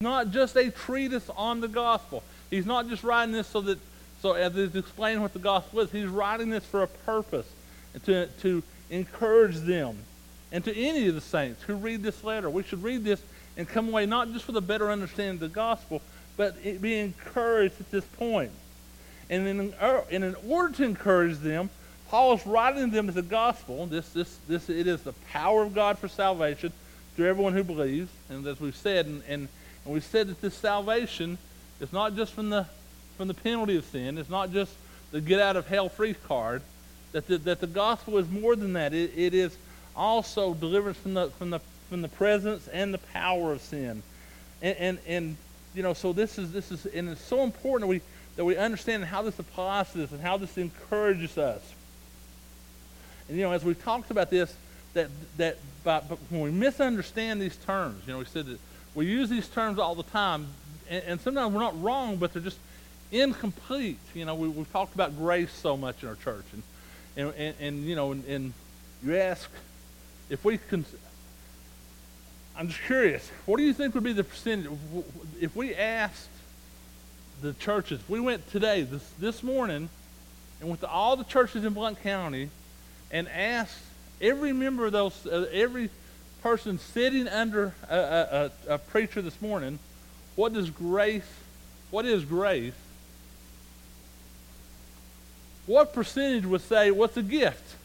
not just a treatise on the gospel. He's not just writing this so as he's explaining what the gospel is, he's writing this for a purpose, to encourage them. And to any of the saints who read this letter, we should read this and come away not just with a better understanding of the gospel, but be encouraged at this point. And in order to encourage them, Paul is writing them the gospel. It is the power of God for salvation through everyone who believes. And as we've said, and we've said that this salvation is not just from the penalty of sin. It's not just the get out of hell free card. That the gospel is more than that. It is also deliverance from the presence and the power of sin, and you know, so this is, and it's so important that we understand how this applies to us and how this encourages us. And you know, as we talked about this, but when we misunderstand these terms, you know, we said that we use these terms all the time, and sometimes we're not wrong, but they're just incomplete. You know, we've talked about grace so much in our church, and you know, and you ask. If we can, I'm just curious, what do you think would be the percentage? If we asked the churches, if we went today, this morning, and went to all the churches in Blunt County and asked every member of those, every person sitting under a preacher this morning, what is grace? What percentage would say, what's a gift?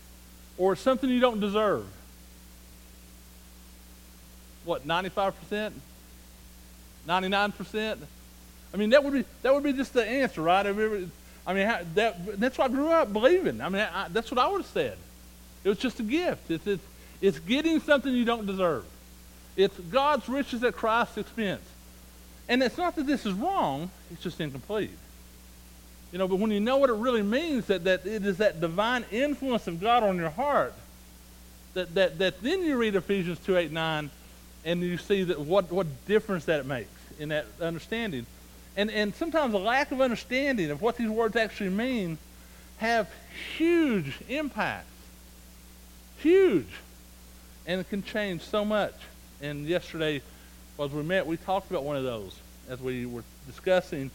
Or something you don't deserve? What, 95%? 99%? I mean, that would be just the answer, right? That's what I grew up believing. I mean, that's what I would have said. It was just a gift. It's getting something you don't deserve. It's God's riches at Christ's expense. And it's not that this is wrong. It's just incomplete. You know, but when you know what it really means, that it is that divine influence of God on your heart, that then you read Ephesians 2:8-9, and you see that what difference that it makes in that understanding. And sometimes a lack of understanding of what these words actually mean have huge impacts. Huge. And it can change so much. And yesterday, as we met, we talked about one of those as we were discussing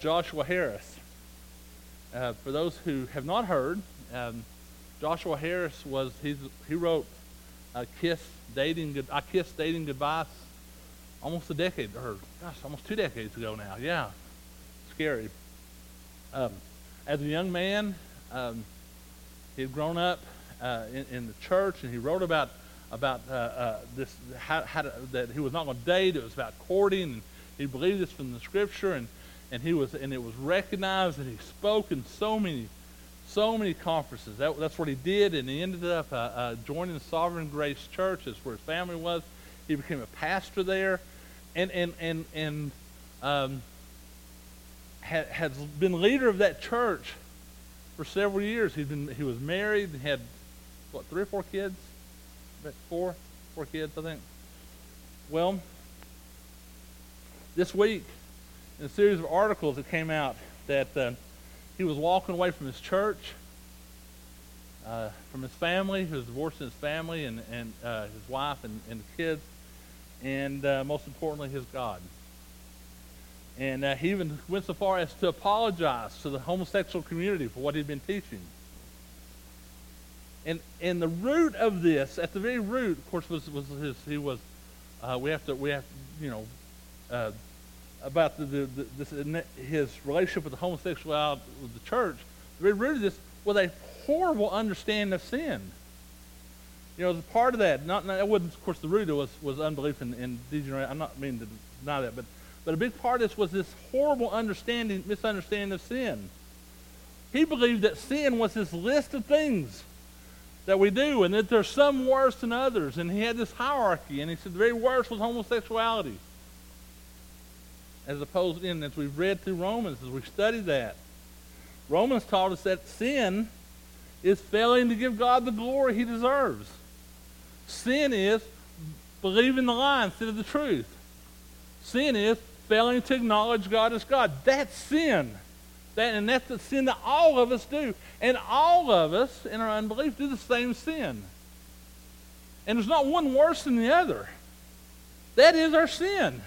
Joshua Harris. For those who have not heard, Joshua Harris wrote I Kissed Dating Goodbye almost 2 decades ago now. Yeah, scary. As a young man, he had grown up in the church, and he wrote about this, how that he was not going to date. It was about courting, and he believed this from the scripture, and it was recognized, and he spoke in so many conferences. That's what he did, and he ended up joining the Sovereign Grace Church. That's where his family was. He became a pastor there, and has been leader of that church for several years. He was married and had 3 or 4 kids, about four kids, I think. Well, this week, in a series of articles that came out that he was walking away from his church, from his family. He was divorcing his family and his wife and the kids, and most importantly, his God. And he even went so far as to apologize to the homosexual community for what he'd been teaching. And the root of this, at the very root, of course, was his. He was. About his relationship with the homosexuality with the church, the very root of this was a horrible understanding of sin. You know, as part of that, the root was unbelief and degeneration. I'm not meaning to deny that, but a big part of this was this horrible misunderstanding of sin. He believed that sin was this list of things that we do, and that there's some worse than others, and he had this hierarchy, and he said the very worst was homosexuality. As opposed to, as we've read through Romans, as we've studied that, Romans taught us that sin is failing to give God the glory he deserves. Sin is believing the lie instead of the truth. Sin is failing to acknowledge God as God. That's sin. And that's the sin that all of us do. And all of us, in our unbelief, do the same sin. And there's not one worse than the other. That is our sin.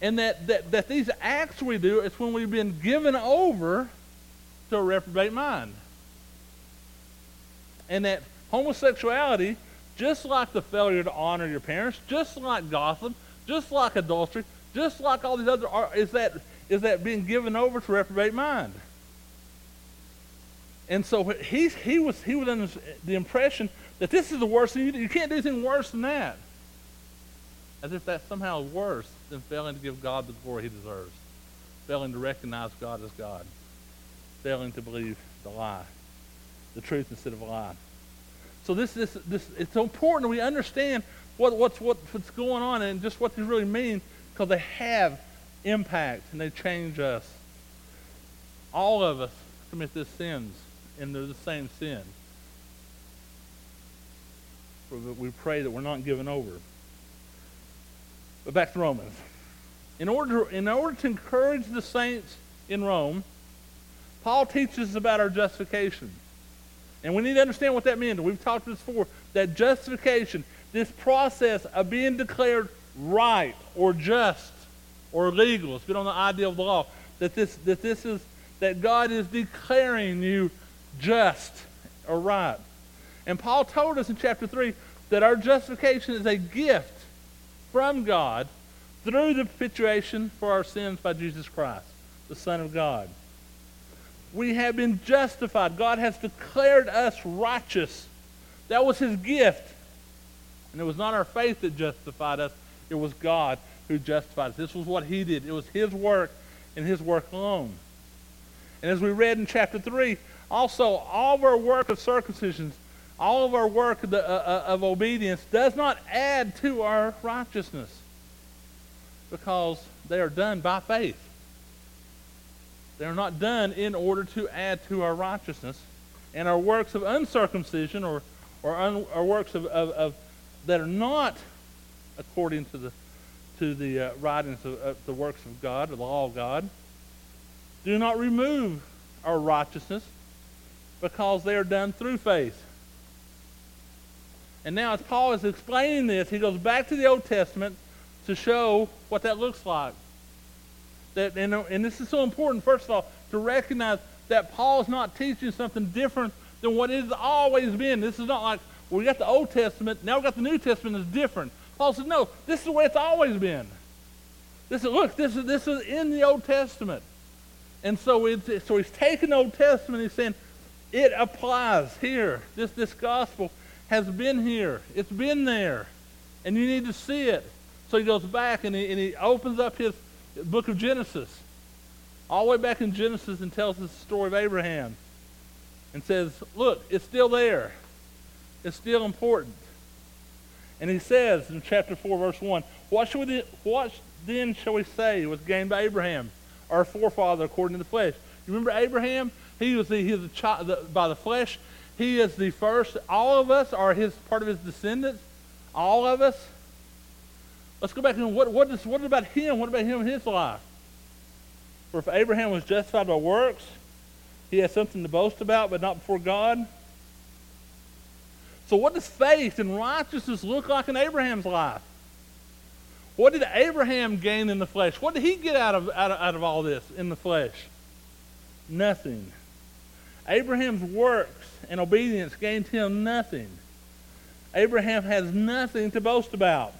And that these acts we do is when we've been given over to a reprobate mind. And that homosexuality, just like the failure to honor your parents, just like Gotham, just like adultery, just like all these other, is that being given over to reprobate mind. And so he was under the impression that this is the worst thing you do. You can't do anything worse than that. As if that's somehow worse than failing to give God the glory he deserves, failing to recognize God as God, failing to believe the lie, the truth instead of a lie. So this it's so important we understand what's going on and just what they really mean, because they have impact and they change us. All of us commit these sins, and they're the same sin. We pray that we're not given over. But back to Romans. In order to encourage the saints in Rome, Paul teaches about our justification. And we need to understand what that means. We've talked this before, that justification, this process of being declared right or just or legal, it's been on the idea of the law, that God is declaring you just or right. And Paul told us in chapter 3 that our justification is a gift from God through the propitiation for our sins by Jesus Christ, the Son of God. We have been justified. God has declared us righteous. That was his gift. And it was not our faith that justified us. It was God who justified us. This was what he did. It was his work and his work alone. And as we read in chapter 3, also all of our work of circumcision, all of our work of obedience does not add to our righteousness, because they are done by faith. They are not done in order to add to our righteousness. And our works of uncircumcision or works of that are not according to the writings of the works of God or the law of God do not remove our righteousness, because they are done through faith. And now as Paul is explaining this, he goes back to the Old Testament to show what that looks like. And this is so important, first of all, to recognize that Paul's not teaching something different than what it has always been. This is not like, well, we got the Old Testament, now we got the New Testament, it's different. Paul says, no, this is the way it's always been. This is in the Old Testament. And so he's taking the Old Testament, he's saying, it applies here. This gospel has been here. It's been there. And you need to see it. So he goes back and he opens up his book of Genesis, all the way back in Genesis, and tells us the story of Abraham and says, look, it's still there. It's still important. And he says in chapter 4, verse 1, what then shall we say was gained by Abraham, our forefather according to the flesh? You remember Abraham? By the flesh. He is the first. All of us are part of his descendants. All of us. Let's go back and what about him? What about him and his life? For if Abraham was justified by works, he has something to boast about, but not before God. So what does faith and righteousness look like in Abraham's life? What did Abraham gain in the flesh? What did he get out of all this in the flesh? Nothing. Abraham's works and obedience gained him nothing. Abraham has nothing to boast about.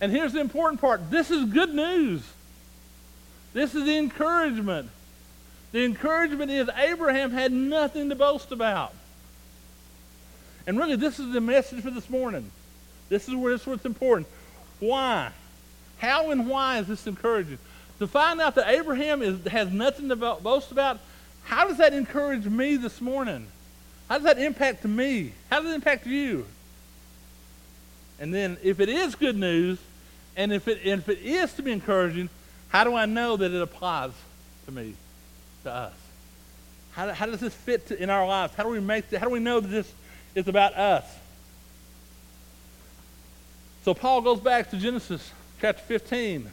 And here's the important part. This is good news. This is the encouragement. The encouragement is Abraham had nothing to boast about. And really, this is the message for this morning. This is where it's important. Why? How and why is this encouraging? To find out that Abraham has nothing to boast about, how does that encourage me this morning? How does that impact me? How does it impact you? And then, if it is good news, and if it is to be encouraging, how do I know that it applies to me, to us? How does this fit in our lives? How do we know that this is about us? So Paul goes back to Genesis chapter 15,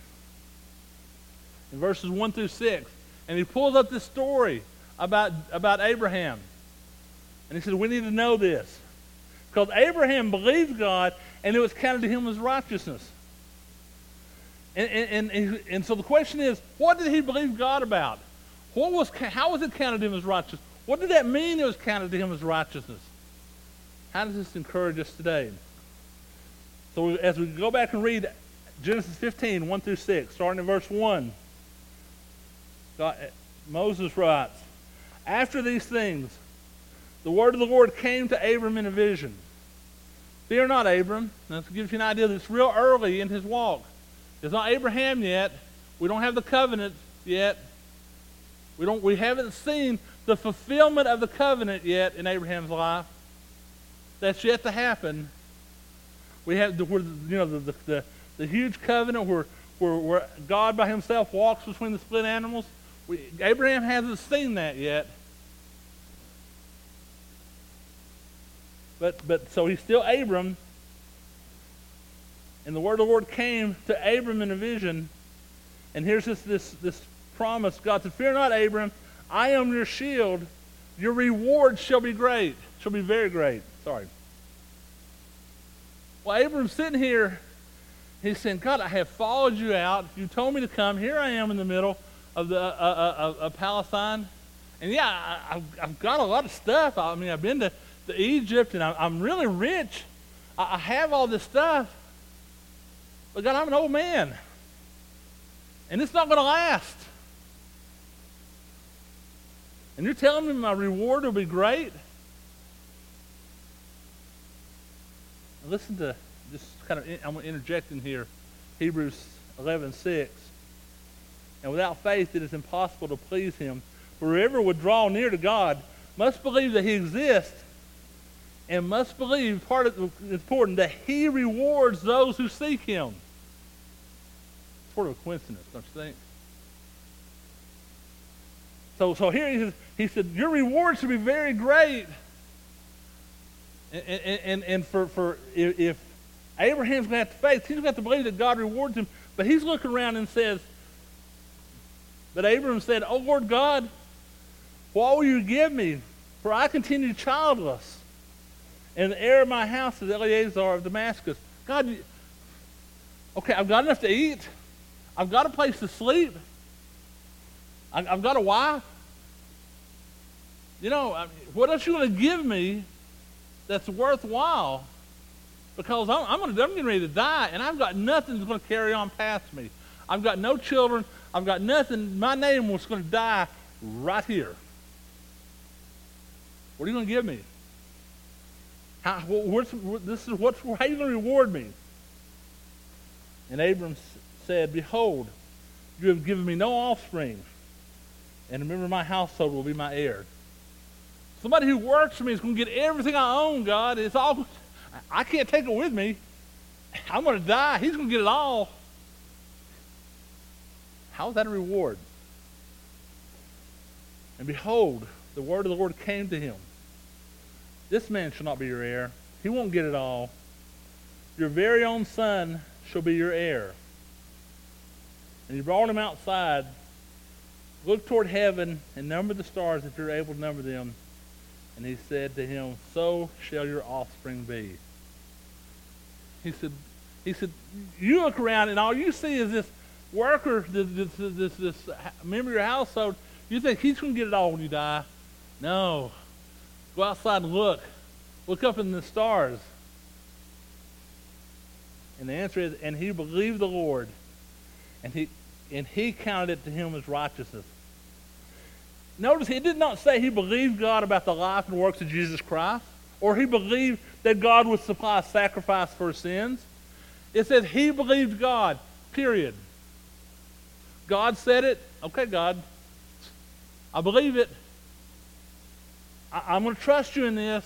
in verses 1-6, and he pulls up this story about Abraham, and he says we need to know this, because Abraham believed God, and it was counted to him as righteousness. And so the question is, what did he believe God about? How was it counted to him as righteous? What did that mean it was counted to him as righteousness? How does this encourage us today? So as we go back and read Genesis 15, 1 through 6, starting in verse 1, Moses writes, "After these things, the word of the Lord came to Abram in a vision. Fear not, Abram." Now, to give you an idea, that's real early in his walk. It's not Abraham yet. We don't have the covenant yet. We haven't seen the fulfillment of the covenant yet in Abraham's life. That's yet to happen. We have the huge covenant where God by himself walks between the split animals. Abraham hasn't seen that yet. But so he's still Abram. And the word of the Lord came to Abram in a vision. And here's this promise. God said, "Fear not, Abram. I am your shield. Your reward shall be great." Shall be very great. Sorry. Well, Abram's sitting here. He's saying, "God, I have followed you out. You told me to come. Here I am in the middle of the Palestine. And yeah, I've got a lot of stuff. I mean, I've been to Egypt, and I'm really rich. I have all this stuff. But God, I'm an old man. And it's not going to last. And you're telling me my reward will be great?" Now listen to this kind of, I'm going to interject in here, Hebrews 11:6. "And without faith it is impossible to please him. For whoever would draw near to God must believe that he exists, and must believe," part of it's important, "that he rewards those who seek him." Sort of a coincidence, don't you think? So here he said, "Your reward should be very great." And for if Abraham's going to have to faith, he's going to have to believe that God rewards him. But he's looking around and says, "But Abram said, 'Oh Lord God, why will you give me? For I continue childless. And the heir of my house is Eliezer of Damascus.'" God, okay, I've got enough to eat. I've got a place to sleep. I've got a wife. You know, what else you going to give me that's worthwhile? Because I'm getting ready to die, and I've got nothing that's going to carry on past me. I've got no children. I've got nothing. My name was going to die right here. What are you going to give me? How are you going to reward me? And Abram said, "Behold, you have given me no offspring, and remember my household will be my heir." Somebody who works for me is going to get everything I own, God. It's all, I can't take it with me. I'm going to die. He's going to get it all. How is that a reward? And behold, the word of the Lord came to him. "This man shall not be your heir. He won't get it all. Your very own son shall be your heir." And he brought him outside, looked toward heaven, and numbered the stars if you're able to number them. And he said to him, "So shall your offspring be." He said, "You look around and all you see is this worker, this member of your household. You think he's going to get it all when you die? No. Go outside and look. Look up in the stars." And the answer is, "And he believed the Lord, and he counted it to him as righteousness." Notice it did not say he believed God about the life and works of Jesus Christ, or he believed that God would supply a sacrifice for sins. It says he believed God, period. God said it. Okay, God, I believe it. I'm going to trust you in this.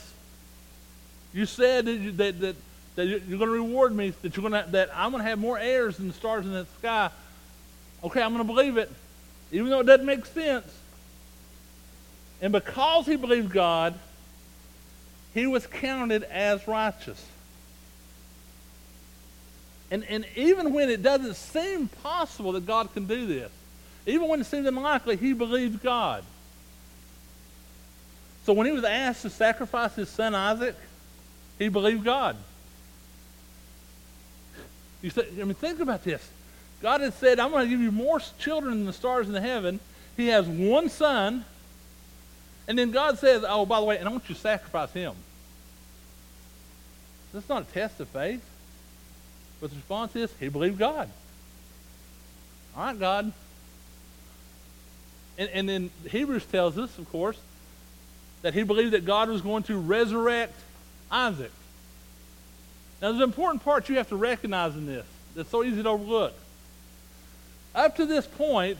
You said that you're going to reward me, that I'm going to have more heirs than the stars in the sky. Okay, I'm going to believe it, even though it doesn't make sense. And because he believed God, he was counted as righteous. And even when it doesn't seem possible that God can do this, even when it seems unlikely, he believed God. So when he was asked to sacrifice his son Isaac, he believed God. You say, I mean, think about this. God has said, I'm going to give you more children than the stars in the heaven. He has one son. And then God says, oh, by the way, and I want you to sacrifice him. That's not a test of faith. But the response is, he believed God. All right, God. And then Hebrews tells us, of course, that he believed that God was going to resurrect Isaac. Now, there's an important part you have to recognize in this that's so easy to overlook. Up to this point,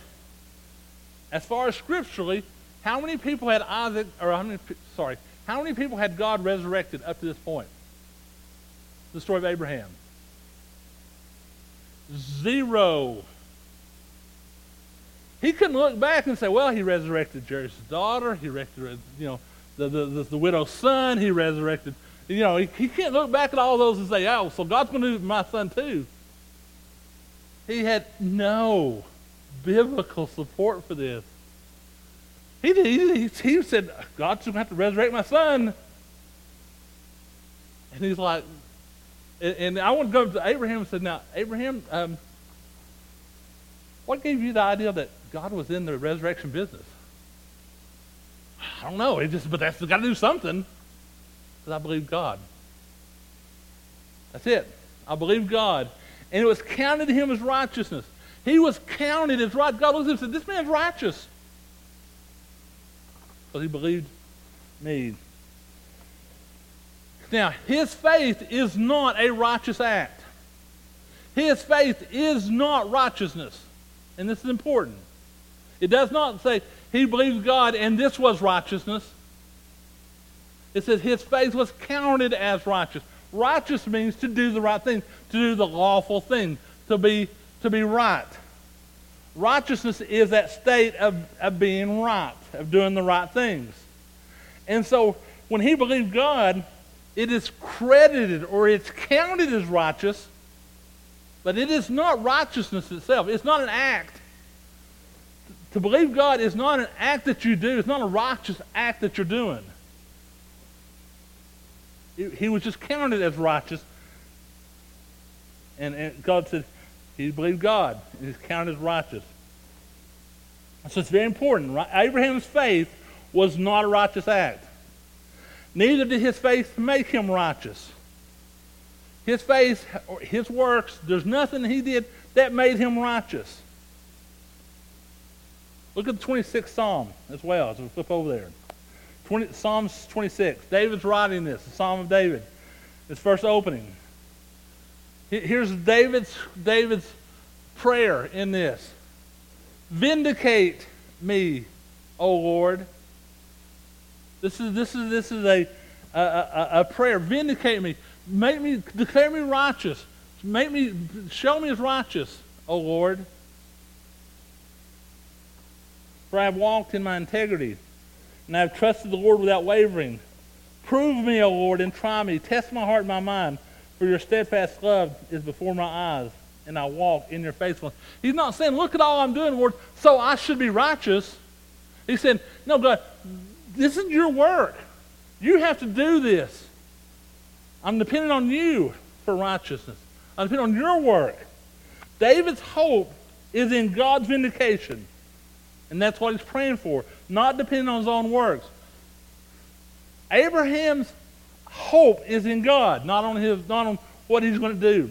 as far as scripturally, how many people had God resurrected up to this point? The story of Abraham. 0. He couldn't look back and say, well, he resurrected Jairus' daughter, he resurrected, the widow's son, he resurrected, he can't look back at all those and say, oh, so God's going to do it with my son too. He had no biblical support for this. He said, God's going to have to resurrect my son. And he's like, and I want to go to Abraham and say, now, Abraham, what gave you the idea that God was in the resurrection business? I don't know. But that's got to do something. Because I believe God. That's it. I believe God. And it was counted to him as righteousness. He was counted as right. God looks at him and said, this man's righteous. Because he believed me. Now, his faith is not a righteous act. His faith is not righteousness. And this is important. It does not say he believed God and this was righteousness. It says his faith was counted as righteous. Righteous means to do the right thing, to do the lawful thing, to be right. Righteousness is that state of being right, of doing the right things. And so when he believed God, it is credited or it's counted as righteous, but it is not righteousness itself. It's not an act. To believe God is not an act that you do. It's not a righteous act that you're doing. He was just counted as righteous. And God said, he believed God. And he's counted as righteous. So it's very important. Right? Abraham's faith was not a righteous act. Neither did his faith make him righteous. His faith, his works, there's nothing he did that made him righteous. Look at the 26th Psalm as well, as we flip over there. Psalms 26. David's writing this, the Psalm of David. Its first opening. Here's David's prayer in this. Vindicate me, O Lord. This is a prayer. Vindicate me. Make me, declare me righteous. Make me, show me as righteous, O Lord. For I have walked in my integrity, and I have trusted the Lord without wavering. Prove me, O Lord, and try me. Test my heart and my mind, for your steadfast love is before my eyes, and I walk in your faithfulness. He's not saying, look at all I'm doing, Lord, so I should be righteous. He said, no, God, this is your work. You have to do this. I'm dependent on you for righteousness. I'm dependent on your work. David's hope is in God's vindication. And that's what he's praying for. Not dependent on his own works. Abraham's hope is in God, not on what he's going to do.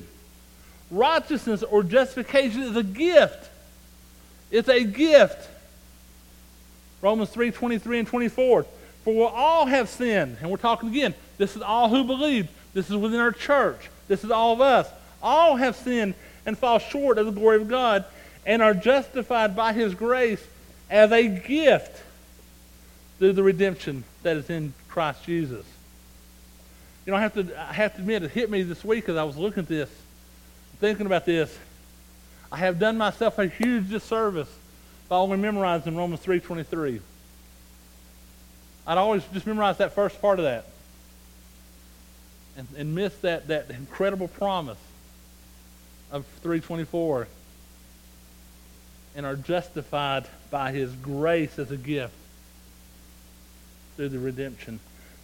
Righteousness or justification is a gift. It's a gift. Romans 3:23 and 24. For we'll all have sinned. And we're talking again. This is all who believe. This is within our church. This is all of us. All have sinned and fall short of the glory of God and are justified by his grace as a gift through the redemption that is in Christ Jesus. You know, I have to admit, it hit me this week as I was looking at this, thinking about this. I have done myself a huge disservice by only memorizing Romans 3:23. I'd always just memorize that first part of that and miss that incredible promise of 3:24 and are justified by his grace as a gift through the redemption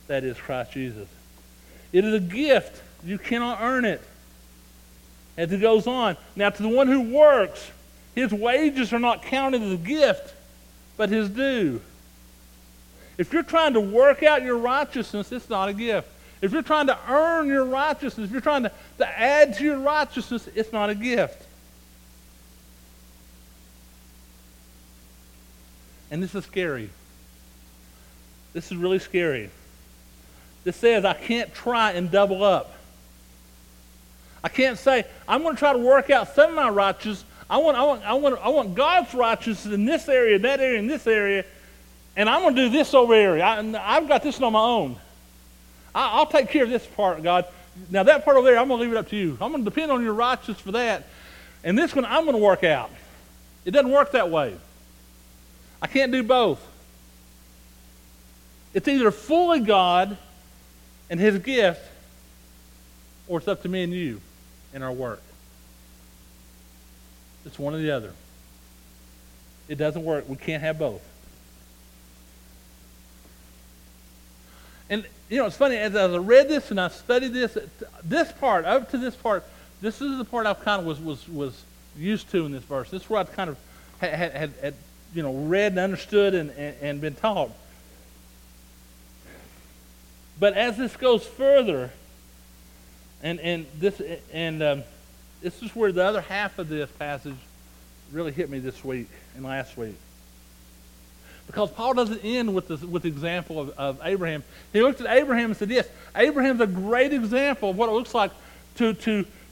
that is Christ Jesus. It is a gift. You cannot earn it. As he goes on, now to the one who works, his wages are not counted as a gift, but his due. If you're trying to work out your righteousness, it's not a gift. If you're trying to earn your righteousness, if you're trying to add to your righteousness, it's not a gift. And this is scary. This is really scary. This says I can't try and double up. I can't say, I'm going to try to work out some of my righteousness. I want God's righteousness in this area, that area, and this area, and I'm going to do this over area. I've got this on my own. I'll take care of this part, God. Now that part over there, I'm going to leave it up to you. I'm going to depend on your righteousness for that. And this one, I'm going to work out. It doesn't work that way. I can't do both. It's either fully God and his gift, or it's up to me and you in our work. It's one or the other. It doesn't work. We can't have both. And, you know, it's funny, as I read this and I studied this, this part, up to this part, this is the part I kind of was used to in this verse. This is where I kind of had you know, read and understood and been taught. But as this goes further, and this is where the other half of this passage really hit me this week and last week, because Paul doesn't end with the example of Abraham. He looked at Abraham and said, "Yes, Abraham's a great example of what it looks like to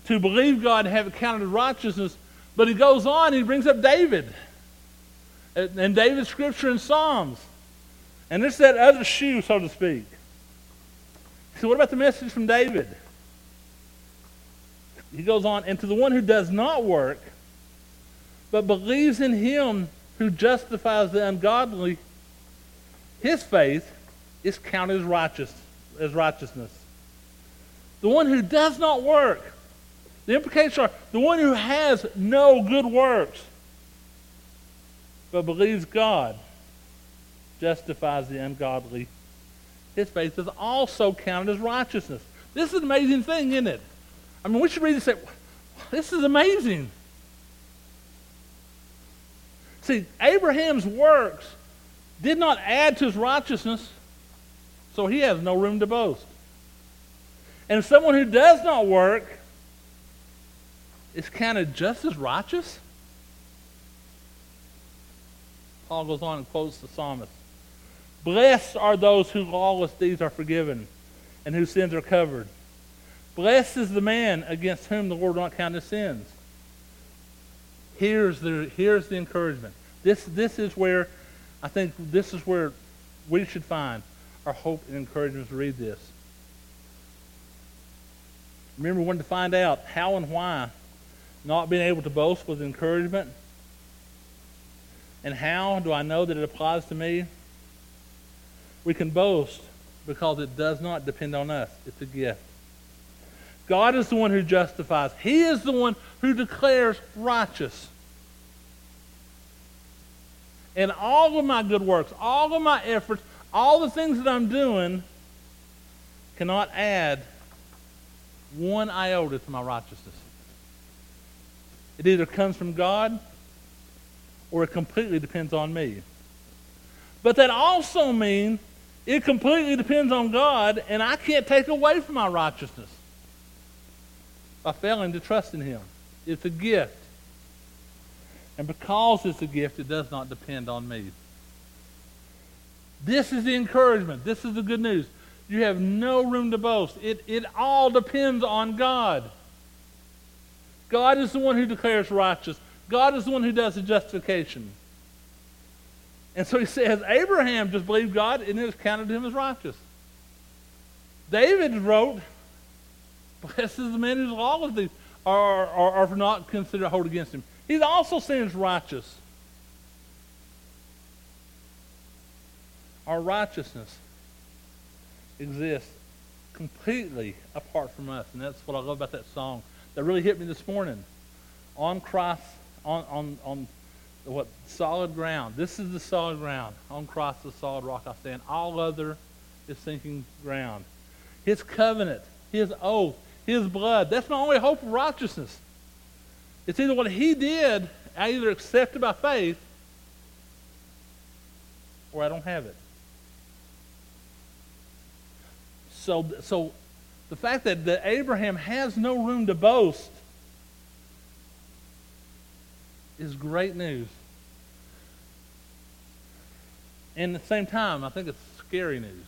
believe God and have it counted righteousness." But he goes on and he brings up David and David's scripture in Psalms, and there's that other shoe, so to speak. So what about the message from David? He goes on, and to the one who does not work, but believes in him who justifies the ungodly, his faith is counted as righteousness. The one who does not work, the implications are the one who has no good works, but believes God justifies the ungodly. His faith is also counted as righteousness. This is an amazing thing, isn't it? I mean, we should read this and say, this is amazing. See, Abraham's works did not add to his righteousness, so he has no room to boast. And someone who does not work is counted just as righteous? Paul goes on and quotes the psalmist. Blessed are those whose lawless deeds are forgiven and whose sins are covered. Blessed is the man against whom the Lord will not count his sins. Here's the encouragement. This is where, I think this is where we should find our hope and encouragement to read this. Remember, we wanted to find out how and why not being able to boast was encouragement. And how do I know that it applies to me? We can boast because it does not depend on us. It's a gift. God is the one who justifies. He is the one who declares righteous. And all of my good works, all of my efforts, all the things that I'm doing cannot add one iota to my righteousness. It either comes from God or it completely depends on me. But that also means it completely depends on God, and I can't take away from my righteousness by failing to trust in him. It's a gift. And because it's a gift, it does not depend on me. This is the encouragement. This is the good news. You have no room to boast. It all depends on God. God is the one who declares righteous. God is the one who does the justification. And so he says, Abraham just believed God and it was counted to him as righteous. David wrote, blessed is the man whose lawless deeds are not considered hold against him. He's also seen as righteous. Our righteousness exists completely apart from us. And that's what I love about that song. That really hit me this morning. On Christ, on what solid ground. This is the solid ground. On Christ the solid rock I stand. All other is sinking ground. His covenant, his oath, his blood. That's my only hope of righteousness. It's either what he did, I either accept it by faith, or I don't have it. So the fact that Abraham has no room to boast is great news. And at the same time, I think it's scary news.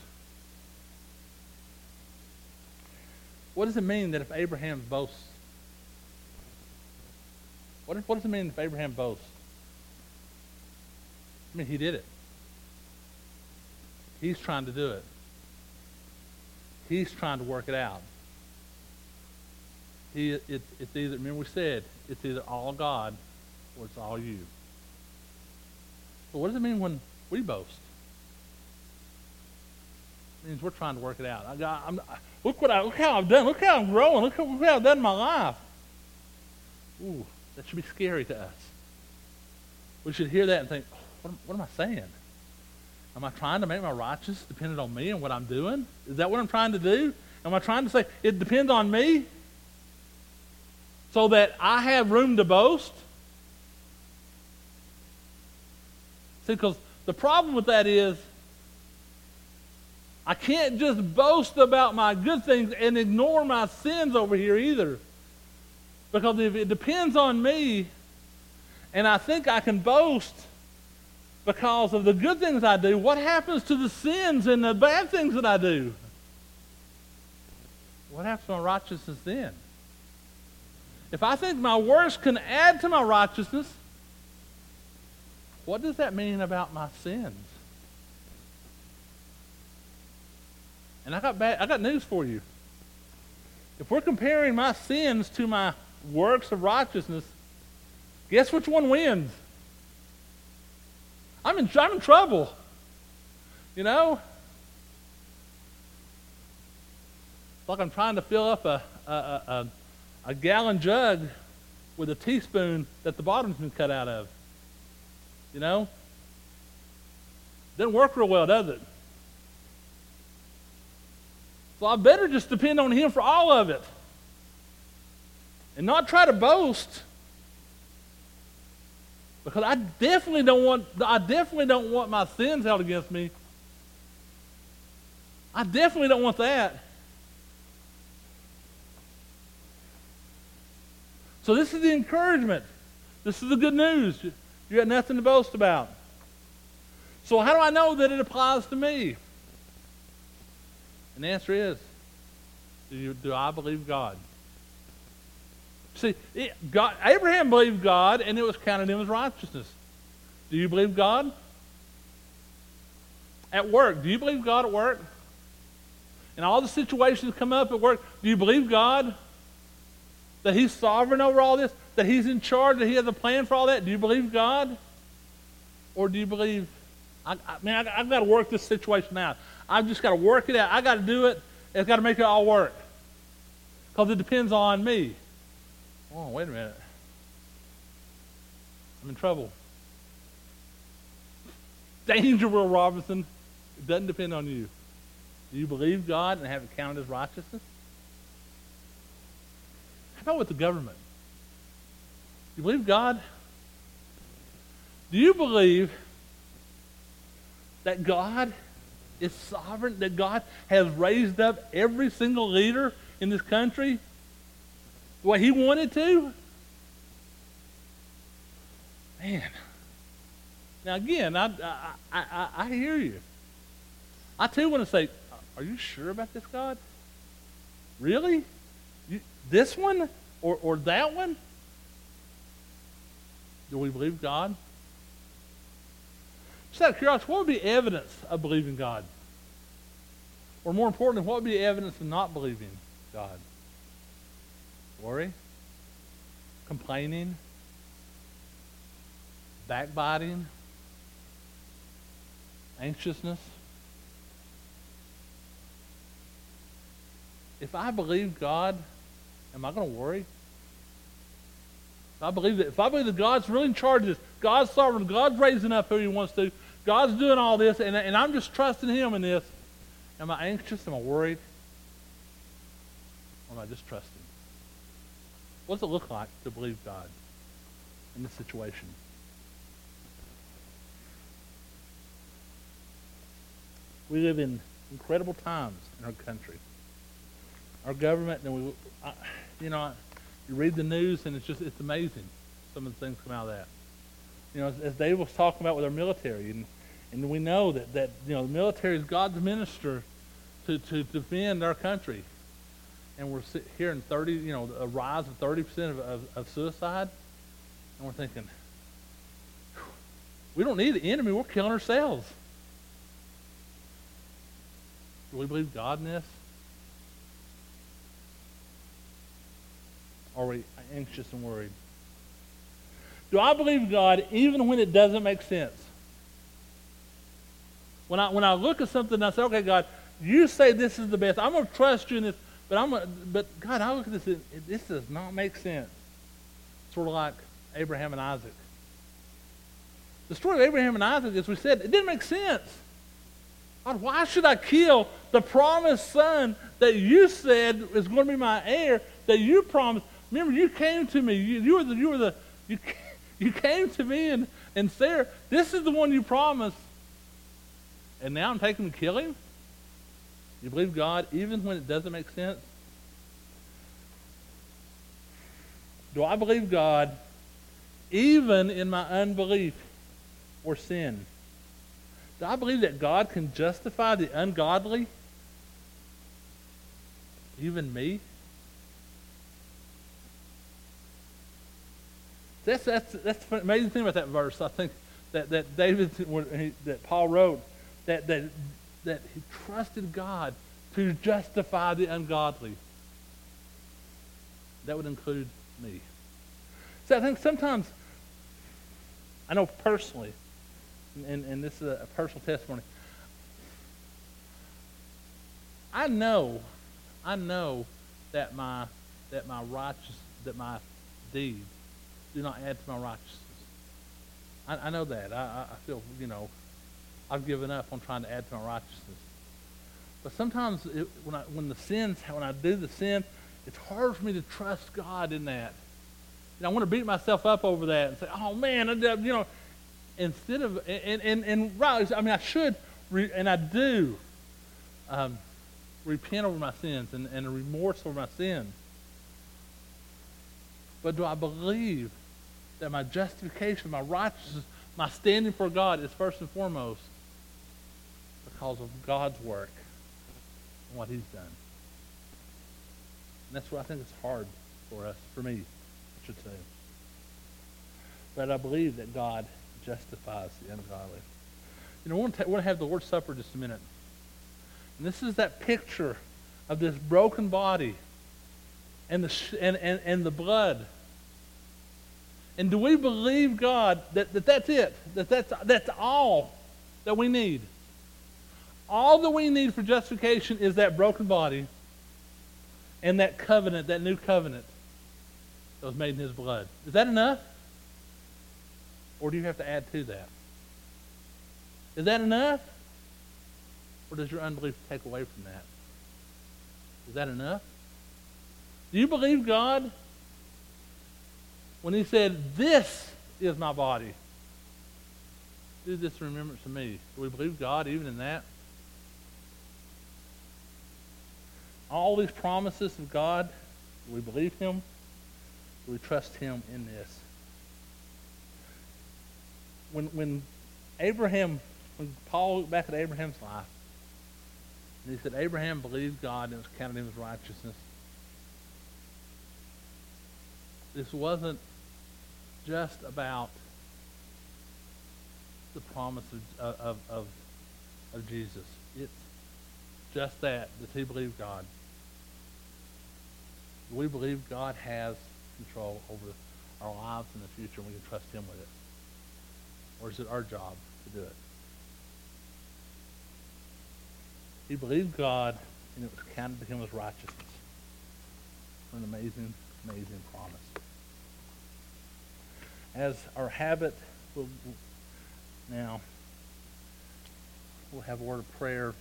What does it mean that if Abraham boasts? What does it mean if Abraham boasts? I mean, he did it. He's trying to do it. He's trying to work it out. It's either, remember we said, it's either all God or it's all you. But what does it mean when we boast? It means we're trying to work it out. Look how I've done. Look how I'm growing. Look how I've done in my life. Ooh, that should be scary to us. We should hear that and think, what am I saying? Am I trying to make my righteousness dependent on me and what I'm doing? Is that what I'm trying to do? Am I trying to say it depends on me so that I have room to boast? See, because the problem with that is I can't just boast about my good things and ignore my sins over here either. Because if it depends on me and I think I can boast because of the good things I do, what happens to the sins and the bad things that I do? What happens to my righteousness then? If I think my works can add to my righteousness, what does that mean about my sins? And I got news for you. If we're comparing my sins to my works of righteousness, guess which one wins? I'm in trouble. You know? It's like I'm trying to fill up a gallon jug with a teaspoon that the bottom's been cut out of. You know? Doesn't work real well, does it? So I better just depend on him for all of it and not try to boast. Because I definitely don't want my sins held against me. I definitely don't want that. So this is the encouragement. This is the good news. You got nothing to boast about. So how do I know that it applies to me? And the answer is, do I believe God? See, Abraham believed God, and it was counted him as righteousness. Do you believe God? At work, do you believe God at work? And all the situations come up at work, do you believe God? That he's sovereign over all this? That he's in charge? That he has a plan for all that? Do you believe God? Or do you believe, I've got to work this situation out. I've just got to work it out. I've got to do it. It's got to make it all work. Because it depends on me. Oh, wait a minute. I'm in trouble. Danger, Will Robinson. It doesn't depend on you. Do you believe God and have it counted as righteousness? How about with the government? Do you believe God? Do you believe that God is sovereign, that God has raised up every single leader in this country the way he wanted to? Man. Now again, I hear you. I too want to say, are you sure about this, God? Really? This one or that one? Do we believe God? Just out of curiosity, what would be evidence of believing God? Or more importantly, what would be evidence of not believing God? Worry, complaining, backbiting, anxiousness. If I believe God, am I going to worry? If I believe that God's really in charge of this, God's sovereign, God's raising up who he wants to, God's doing all this, and I'm just trusting him in this, am I anxious? Am I worried? Or am I just trusting? What does it look like to believe God? in the situation. We live in incredible times in our country. Our government, and you read the news, and it's amazing some of the things come out of that. You know, as David was talking about with our military, and we know that the military is God's minister to defend our country, and we're hearing a rise of 30% of suicide, and we're thinking, we don't need the enemy; we're killing ourselves. Do we believe God in this? Are we anxious and worried? Do I believe God even when it doesn't make sense? When I look at something and I say, okay, God, you say this is the best. I'm going to trust you in this, but God, I look at this and this does not make sense. Sort of like Abraham and Isaac. The story of Abraham and Isaac, as we said, it didn't make sense. God, why should I kill the promised son that you said is going to be my heir, that you promised? Remember, you came to me. You came to me and Sarah. This is the one you promised. And now I'm taking him to kill him? You believe God even when it doesn't make sense? Do I believe God even in my unbelief or sin? Do I believe that God can justify the ungodly? Even me? That's the amazing thing about that verse. I think that Paul wrote that he trusted God to justify the ungodly. That would include me. So I think sometimes, I know personally, and this is a personal testimony. I know that my deeds do not add to my righteousness. I know that. I feel, I've given up on trying to add to my righteousness. But sometimes when I do the sin, it's hard for me to trust God in that. And I want to beat myself up over that and say, oh man, instead of, and right, I mean, I should, and I do repent over my sins and remorse over my sins. But do I believe that my justification, my righteousness, my standing for God is first and foremost because of God's work and what He's done? And that's where I think it's hard for me, I should say. But I believe that God justifies the ungodly. We're going to have the Lord's Supper in just a minute. And this is that picture of this broken body and the blood. And do we believe God that that's it? That's all that we need. All that we need for justification is that broken body and that covenant, that new covenant that was made in His blood. Is that enough? Or do you have to add to that? Is that enough? Or does your unbelief take away from that? Is that enough? Do you believe God when He said, this is my body? Do this in remembrance of me. Do we believe God even in that? All these promises of God, do we believe Him? Do we trust Him in this? When Paul looked back at Abraham's life, and he said, Abraham believed God and it was counted him as righteousness. This wasn't just about the promise of Jesus. It's just that he believed God. We believe God has control over our lives in the future, and we can trust Him with it. Or is it our job to do it? He believed God, and it was counted to him as righteousness. What an amazing, amazing promise. As our habit, we'll have a word of prayer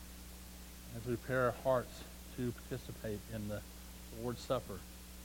as we prepare our hearts to participate in the Lord's Supper.